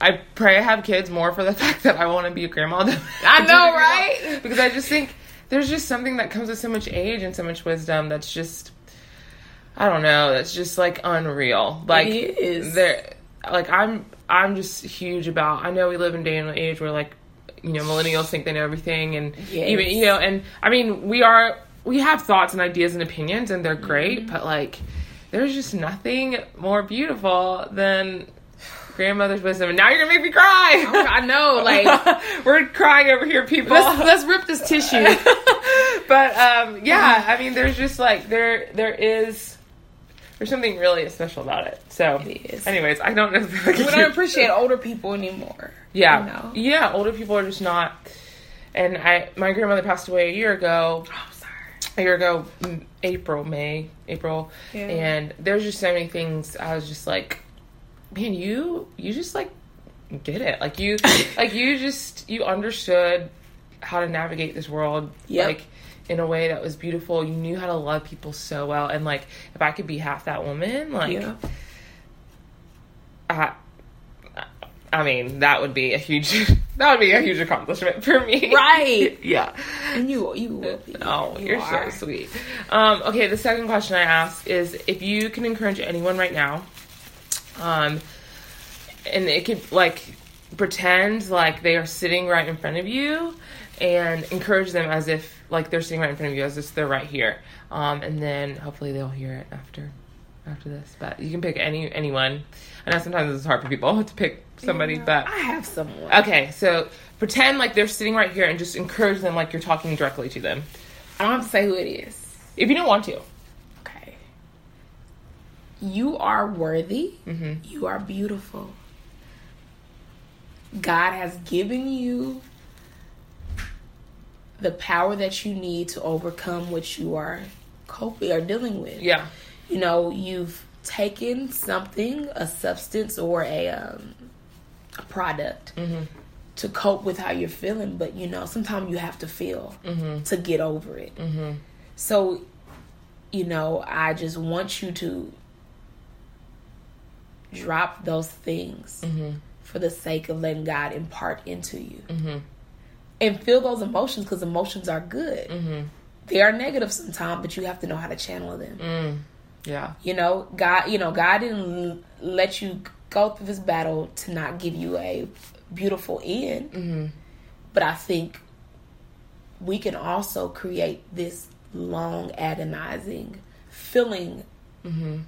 I pray I have kids more for the fact that I want to be a grandma. I know, right? Because I just think there's just something that comes with so much age and so much wisdom that's just, I don't know, that's just like unreal. Like it is. Like I'm just huge about, I know we live in day and age where like, you know, millennials think they know everything, and even, you know, and I mean, we have thoughts and ideas and opinions, and they're great, but like, there's just nothing more beautiful than grandmother's wisdom. And now you're gonna make me cry. Oh, I know, like we're crying over here, people. Let's rip this tissue. But I mean, there's just like there's something really special about it. So, it is. Anyways, I don't know. We don't appreciate older people anymore. Yeah. You know? Yeah, older people are just not. And my grandmother passed away a year ago. Oh, I'm sorry. A year ago, April. Yeah. And there's just so many things. I was just like, man, you just like get it. Like you, like you just, you understood how to navigate this world. Yeah. Like, in a way that was beautiful. You knew how to love people so well. And, like, if I could be half that woman, like, I mean, that would be a huge accomplishment for me. Right. Yeah. And you will be. Oh, you're so sweet. Okay, the second question I ask is, if you can encourage anyone right now, and it could, like, pretend like they are sitting right in front of you, and encourage them as if, like, they're sitting right in front of you, as if they're right here. And then hopefully they'll hear it after this. But you can pick anyone. I know sometimes it's hard for people to pick somebody, but... I have someone. Okay, so pretend like they're sitting right here and just encourage them like you're talking directly to them. I don't have to say who it is. If you don't want to. Okay. You are worthy. Mm-hmm. You are beautiful. God has given you the power that you need to overcome what you are coping or dealing with. Yeah. You know, you've taken something, a substance or a product to cope with how you're feeling. But, you know, sometimes you have to feel to get over it. So, you know, I just want you to drop those things for the sake of letting God impart into you. And feel those emotions, because emotions are good. They are negative sometimes, but you have to know how to channel them. Yeah. You know, God didn't let you go through this battle to not give you a beautiful end. But I think we can also create this long, agonizing feeling mm-hmm.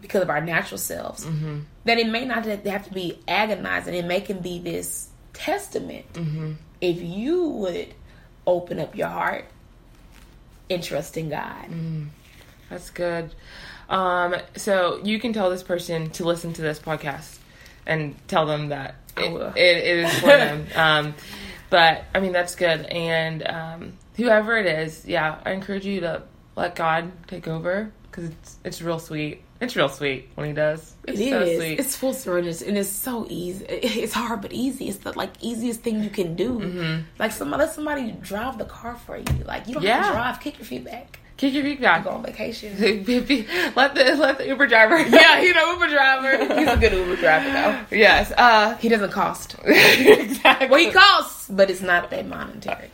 because of our natural selves. Mm-hmm. That it may not have to be agonizing. It may can be this testament. Mm-hmm. If you would open up your heart and trust in God. Mm. That's good. So you can tell this person to listen to this podcast and tell them that it is for them. But I mean, that's good. And whoever it is, yeah, I encourage you to let God take over, because it's real sweet. It's real sweet when he does. It's so sweet. It's full surrenders, and it's so easy. It's hard, but easy. It's the easiest thing you can do. Mm-hmm. Let somebody drive the car for you. You don't have to drive. Kick your feet back. Go on vacation. Let the Uber driver. Yeah, Uber driver. He's a good Uber driver, though. Yes. He doesn't cost. Exactly. Well, he costs, but it's not that monetary.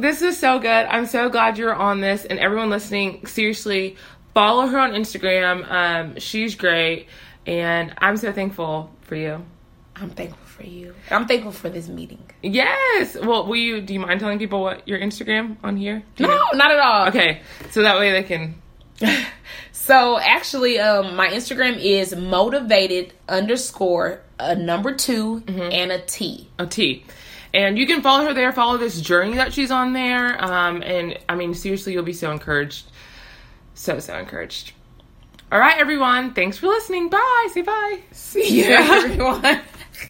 This is so good. I'm so glad you're on this. And everyone listening, seriously, follow her on Instagram. She's great. And I'm so thankful for you. I'm thankful for you. I'm thankful for this meeting. Yes. Well, do you mind telling people what your Instagram on here? Not at all. Okay. So that way they can. So actually, my Instagram is motivated_2 mm-hmm. and a T. A T. And you can follow her there. Follow this journey that she's on there. And I mean, seriously, you'll be so encouraged. So encouraged. All right, everyone. Thanks for listening. Bye. Say bye. See you, everyone.